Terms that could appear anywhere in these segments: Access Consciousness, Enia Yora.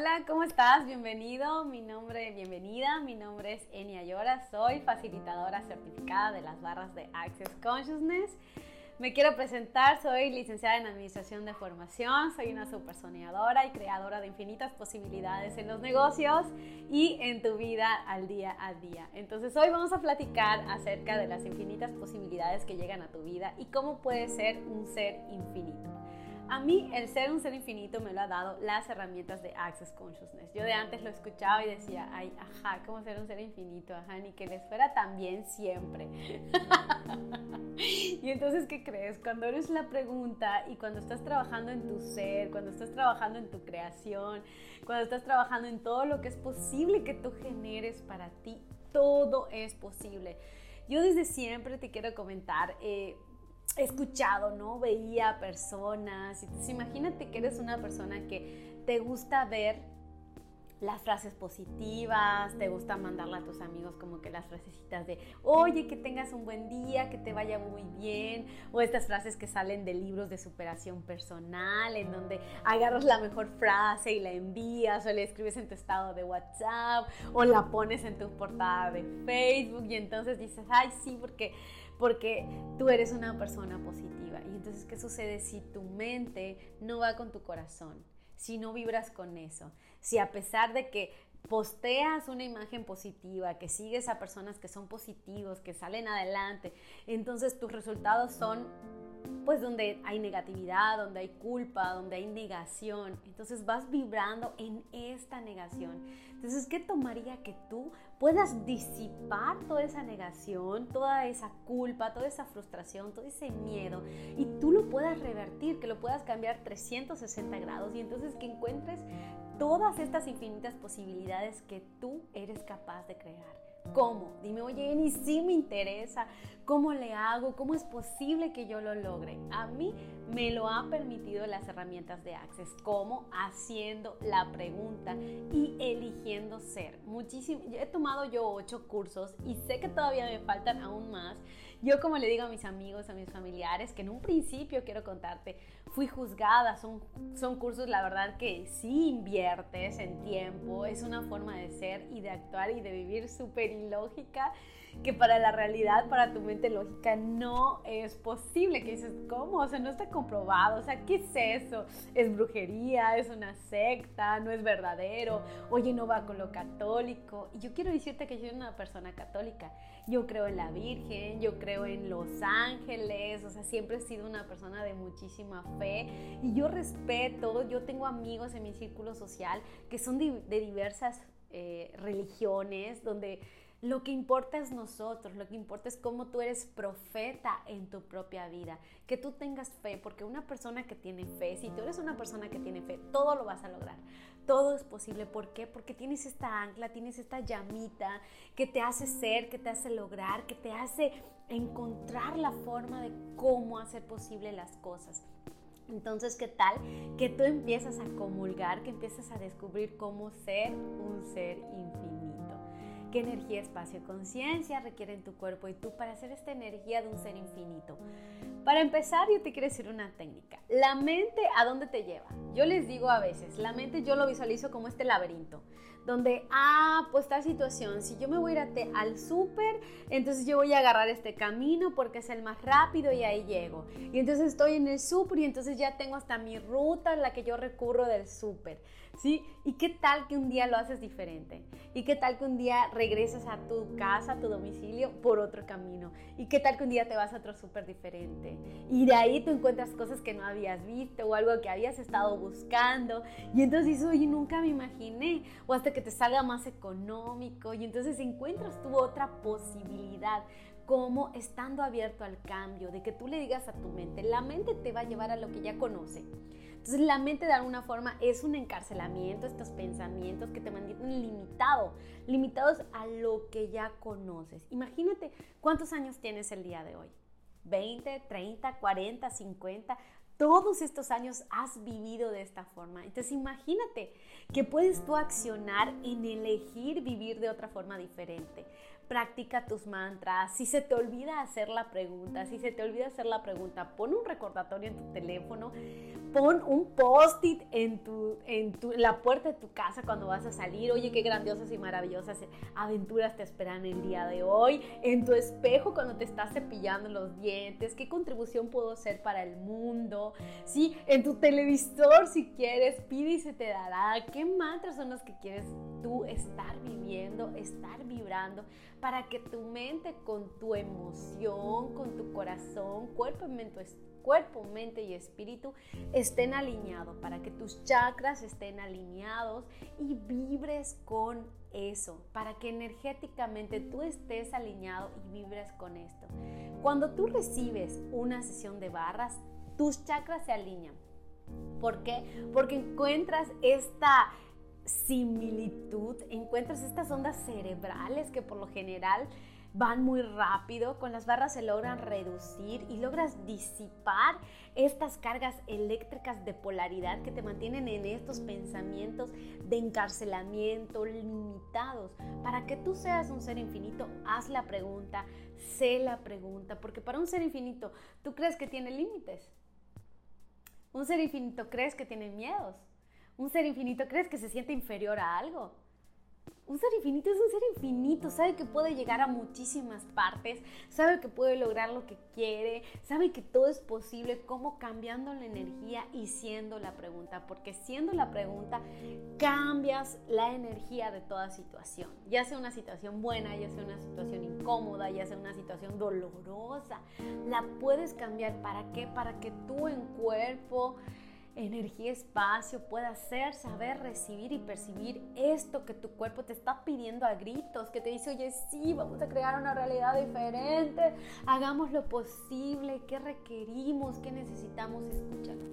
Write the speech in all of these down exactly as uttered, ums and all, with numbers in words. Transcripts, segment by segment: Hola, ¿cómo estás? Bienvenido, mi nombre, bienvenida, mi nombre es Enia Yora, soy facilitadora certificada de las barras de Access Consciousness. Me quiero presentar, soy licenciada en Administración de Formación, soy una supersoñadora y creadora de infinitas posibilidades en los negocios y en tu vida al día a día. Entonces hoy vamos a platicar acerca de las infinitas posibilidades que llegan a tu vida y cómo puedes ser un ser infinito. A mí el ser un ser infinito me lo ha dado las herramientas de Access Consciousness. Yo de antes lo escuchaba y decía, ay, ajá, ¿cómo ser un ser infinito? Ajá, ni que les fuera tan bien siempre. Y entonces, ¿qué crees? Cuando eres la pregunta y cuando estás trabajando en tu ser, cuando estás trabajando en tu creación, cuando estás trabajando en todo lo que es posible que tú generes para ti, todo es posible. Yo desde siempre te quiero comentar... Eh, He escuchado, ¿no? Veía personas. Entonces, imagínate que eres una persona que te gusta ver las frases positivas, te gusta mandarle a tus amigos como que las frasecitas de oye, que tengas un buen día, que te vaya muy bien, o estas frases que salen de libros de superación personal, en donde agarras la mejor frase y la envías, o la escribes en tu estado de WhatsApp, o la pones en tu portada de Facebook, y entonces dices, ay, sí, porque, porque tú eres una persona positiva. Y entonces, ¿qué sucede si tu mente no va con tu corazón? Si no vibras con eso, si a pesar de que posteas una imagen positiva, que sigues a personas que son positivos, que salen adelante, entonces tus resultados son pues donde hay negatividad, donde hay culpa, donde hay negación, entonces vas vibrando en esta negación. Entonces, ¿qué tomaría que tú puedas disipar toda esa negación, toda esa culpa, toda esa frustración, todo ese miedo, y tú lo puedas revertir, que lo puedas cambiar trescientos sesenta grados, y entonces que encuentres todas estas infinitas posibilidades que tú eres capaz de crear? ¿Cómo? Dime, oye, Eni, sí me interesa, ¿cómo le hago? ¿Cómo es posible que yo lo logre? A mí me lo han permitido las herramientas de Access, como haciendo la pregunta y eligiendo ser. Muchísimo, he tomado yo ocho cursos y sé que todavía me faltan aún más. Yo, como le digo a mis amigos, a mis familiares, que en un principio, quiero contarte, fui juzgada. Son, son cursos, la verdad, que sí inviertes en tiempo, es una forma de ser y de actuar y de vivir súper ilógica, que para la realidad, para tu mente lógica, no es posible. Que dices, ¿cómo? O sea, no está comprobado, o sea, ¿qué es eso? ¿Es brujería? ¿Es una secta? ¿No es verdadero? Oye, no va con lo católico. Y yo quiero decirte que yo soy una persona católica, yo creo en la Virgen, yo creo en los ángeles, o sea, siempre he sido una persona de muchísima fe, y yo respeto, yo tengo amigos en mi círculo social que son de, de diversas Eh, religiones, donde lo que importa es nosotros, lo que importa es cómo tú eres profeta en tu propia vida, que tú tengas fe, porque una persona que tiene fe, si tú eres una persona que tiene fe, todo lo vas a lograr, todo es posible. ¿Por qué? Porque tienes esta ancla, tienes esta llamita que te hace ser, que te hace lograr, que te hace encontrar la forma de cómo hacer posible las cosas. Entonces, ¿qué tal que tú empiezas a comulgar, que empiezas a descubrir cómo ser un ser infinito? ¿Qué energía, espacio y conciencia requieren tu cuerpo y tú para hacer esta energía de un ser infinito? Para empezar, yo te quiero decir una técnica. La mente, ¿a dónde te lleva? Yo les digo a veces, la mente yo lo visualizo como este laberinto, donde, ah, pues tal situación, si yo me voy a ir al súper, entonces yo voy a agarrar este camino porque es el más rápido y ahí llego. Y entonces estoy en el súper y entonces ya tengo hasta mi ruta en la que yo recurro del súper, ¿sí? ¿Y qué tal que un día lo haces diferente? ¿Y qué tal que un día regresas a tu casa, a tu domicilio, por otro camino? ¿Y qué tal que un día te vas a otro súper diferente? Y de ahí tú encuentras cosas que no habías visto o algo que habías estado buscando. Y entonces dices, oye, nunca me imaginé. O hasta que te salga más económico, y entonces encuentras tu otra posibilidad, como estando abierto al cambio, de que tú le digas a tu mente. La mente te va a llevar a lo que ya conoce. Entonces la mente de alguna forma es un encarcelamiento, estos pensamientos que te mantienen limitado, limitados a lo que ya conoces. Imagínate cuántos años tienes el día de hoy, veinte, treinta, cuarenta, cincuenta... Todos estos años has vivido de esta forma. Entonces imagínate que puedes tú accionar en elegir vivir de otra forma diferente. Practica tus mantras. Si se te olvida hacer la pregunta, si se te olvida hacer la pregunta, pon un recordatorio en tu teléfono, pon un post-it en, tu, en, tu, en la puerta de tu casa cuando vas a salir. Oye, qué grandiosas y maravillosas aventuras te esperan el día de hoy. En tu espejo cuando te estás cepillando los dientes, qué contribución puedo hacer para el mundo. Sí, en tu televisor si quieres, pide y se te dará. ¿Qué mantras son los que quieres tú estar viviendo, estar vibrando? Para que tu mente con tu emoción, con tu corazón, cuerpo, mente, cuerpo, mente y espíritu estén alineados, para que tus chakras estén alineados y vibres con eso, para que energéticamente tú estés alineado y vibres con esto. Cuando tú recibes una sesión de barras, tus chakras se alinean. ¿Por qué? Porque encuentras esta similitud, encuentras estas ondas cerebrales que por lo general van muy rápido. Con las barras se logran reducir y logras disipar estas cargas eléctricas de polaridad que te mantienen en estos pensamientos de encarcelamiento limitados. Para que tú seas un ser infinito, haz la pregunta, sé la pregunta, porque para un ser infinito, ¿tú crees que tiene límites? Un ser infinito, ¿crees que tiene miedos? Un ser infinito, ¿crees que se siente inferior a algo? Un ser infinito es un ser infinito, sabe que puede llegar a muchísimas partes, sabe que puede lograr lo que quiere, sabe que todo es posible, como cambiando la energía y siendo la pregunta, porque siendo la pregunta cambias la energía de toda situación, ya sea una situación buena, ya sea una situación incómoda, ya sea una situación dolorosa, la puedes cambiar. ¿Para qué? Para que tú en cuerpo, energía, espacio, puede hacer, saber, recibir y percibir esto que tu cuerpo te está pidiendo a gritos, que te dice, oye, sí, vamos a crear una realidad diferente, hagamos lo posible, ¿qué requerimos? ¿Qué necesitamos? Escúchalo.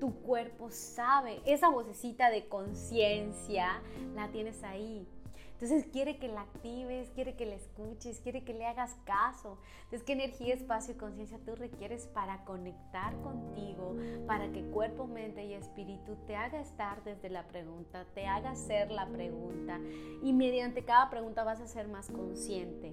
Tu cuerpo sabe, esa vocecita de conciencia la tienes ahí. Entonces quiere que la actives, quiere que la escuches, quiere que le hagas caso. Entonces, ¿qué energía, espacio y conciencia tú requieres para conectar contigo? Para que cuerpo, mente y espíritu te haga estar desde la pregunta, te haga hacer la pregunta. Y mediante cada pregunta vas a ser más consciente.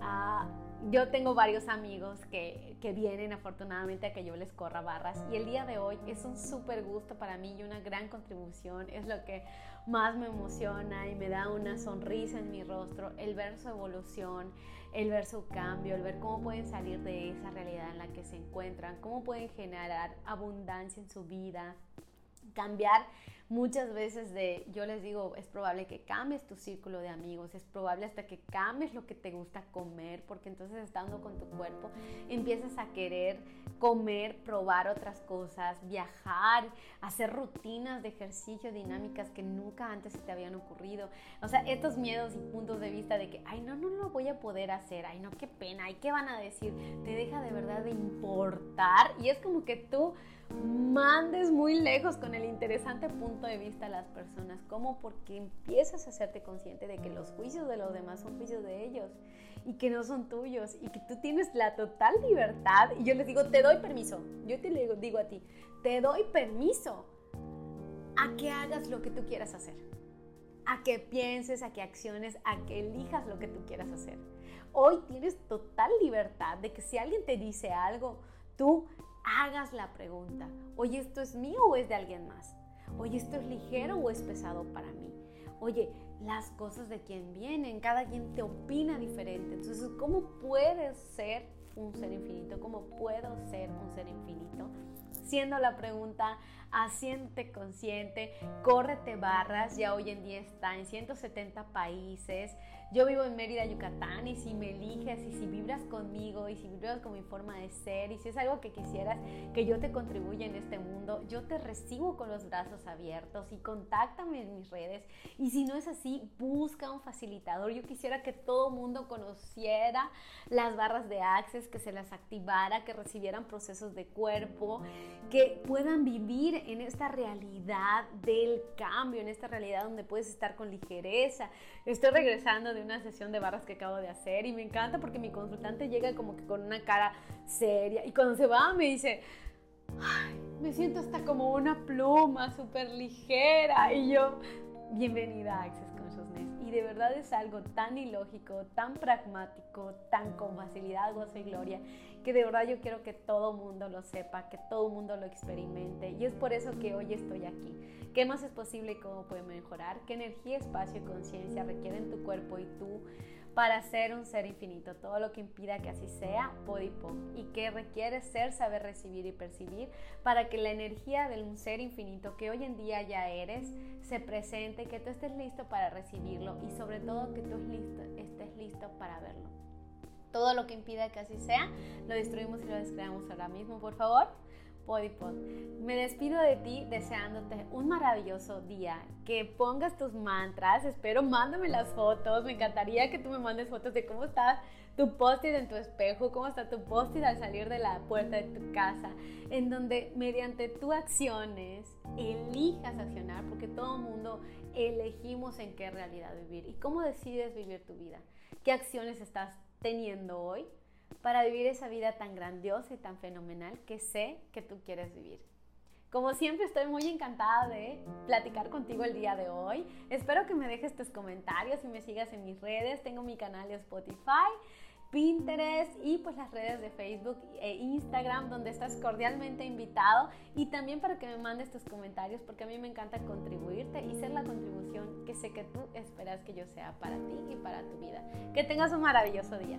Ah, yo tengo varios amigos que, que vienen afortunadamente a que yo les corra barras. Y el día de hoy es un súper gusto para mí y una gran contribución. Es lo que más me emociona y me da una sonrisa en mi rostro, el ver su evolución, el ver su cambio, el ver cómo pueden salir de esa realidad en la que se encuentran, cómo pueden generar abundancia en su vida, cambiar muchas veces de, yo les digo, es probable que cambies tu círculo de amigos, es probable hasta que cambies lo que te gusta comer, porque entonces estando con tu cuerpo empiezas a querer comer, probar otras cosas, viajar, hacer rutinas de ejercicio, dinámicas que nunca antes se te habían ocurrido. O sea, estos miedos y puntos de vista de que, ay, no, no lo voy a poder hacer, ay, no, qué pena, ay, qué van a decir, te deja de verdad de importar y es como que tú mandes muy lejos con el interesante punto de vista a las personas. ¿Cómo? Porque empiezas a hacerte consciente de que los juicios de los demás son juicios de ellos y que no son tuyos y que tú tienes la total libertad. Y yo les digo, te doy permiso, yo te digo, digo a ti, te doy permiso a que hagas lo que tú quieras hacer, a que pienses, a que acciones, a que elijas lo que tú quieras hacer. Hoy tienes total libertad de que si alguien te dice algo, tú hagas la pregunta, oye, ¿esto es mío o es de alguien más? Oye, ¿esto es ligero o es pesado para mí? Oye, las cosas de quien vienen, cada quien te opina diferente. Entonces, ¿cómo puedes ser un ser infinito? ¿Cómo puedo ser un ser infinito? Siendo la pregunta, haciéndote consciente, córrete barras, ya hoy en día está en ciento setenta países. Yo vivo en Mérida, Yucatán, y si me eliges, y si vibras conmigo, y si vibras con mi forma de ser, y si es algo que quisieras que yo te contribuya en este mundo, yo te recibo con los brazos abiertos y contáctame en mis redes. Y si no es así, busca un facilitador. Yo quisiera que todo mundo conociera las barras de Access, que se las activara, que recibieran procesos de cuerpo, que puedan vivir en esta realidad del cambio, en esta realidad donde puedes estar con ligereza. Estoy regresando de una sesión de barras que acabo de hacer y me encanta porque mi consultante llega como que con una cara seria y cuando se va me dice, ay, me siento hasta como una pluma súper ligera. Y yo, bienvenida a Access Consciousness. Y de verdad es algo tan ilógico, tan pragmático, tan con facilidad, gozo y gloria, que de verdad yo quiero que todo mundo lo sepa, que todo mundo lo experimente, y es por eso que hoy estoy aquí. ¿Qué más es posible y cómo puede mejorar? ¿Qué energía, espacio y conciencia requieren tu cuerpo y tú para ser un ser infinito? Todo lo que impida que así sea, podipo. ¿Y qué requiere ser, saber recibir y percibir para que la energía de un ser infinito que hoy en día ya eres se presente, que tú estés listo para recibirlo y sobre todo que tú listo, estés listo para verlo? Todo lo que impida que así sea, lo destruimos y lo descreamos ahora mismo, por favor. Podipod, me despido de ti deseándote un maravilloso día, que pongas tus mantras, espero mándame las fotos, me encantaría que tú me mandes fotos de cómo está tu post-it en tu espejo, cómo está tu post-it al salir de la puerta de tu casa, en donde mediante tus acciones elijas accionar, porque todo mundo elegimos en qué realidad vivir y cómo decides vivir tu vida, qué acciones estás teniendo hoy para vivir esa vida tan grandiosa y tan fenomenal que sé que tú quieres vivir. Como siempre, estoy muy encantada de platicar contigo el día de hoy. Espero que me dejes tus comentarios y me sigas en mis redes. Tengo mi canal de Spotify, Pinterest y pues las redes de Facebook e Instagram, donde estás cordialmente invitado, y también para que me mandes tus comentarios, porque a mí me encanta contribuirte y ser la contribución que sé que tú esperas que yo sea para ti y para tu vida. Que tengas un maravilloso día.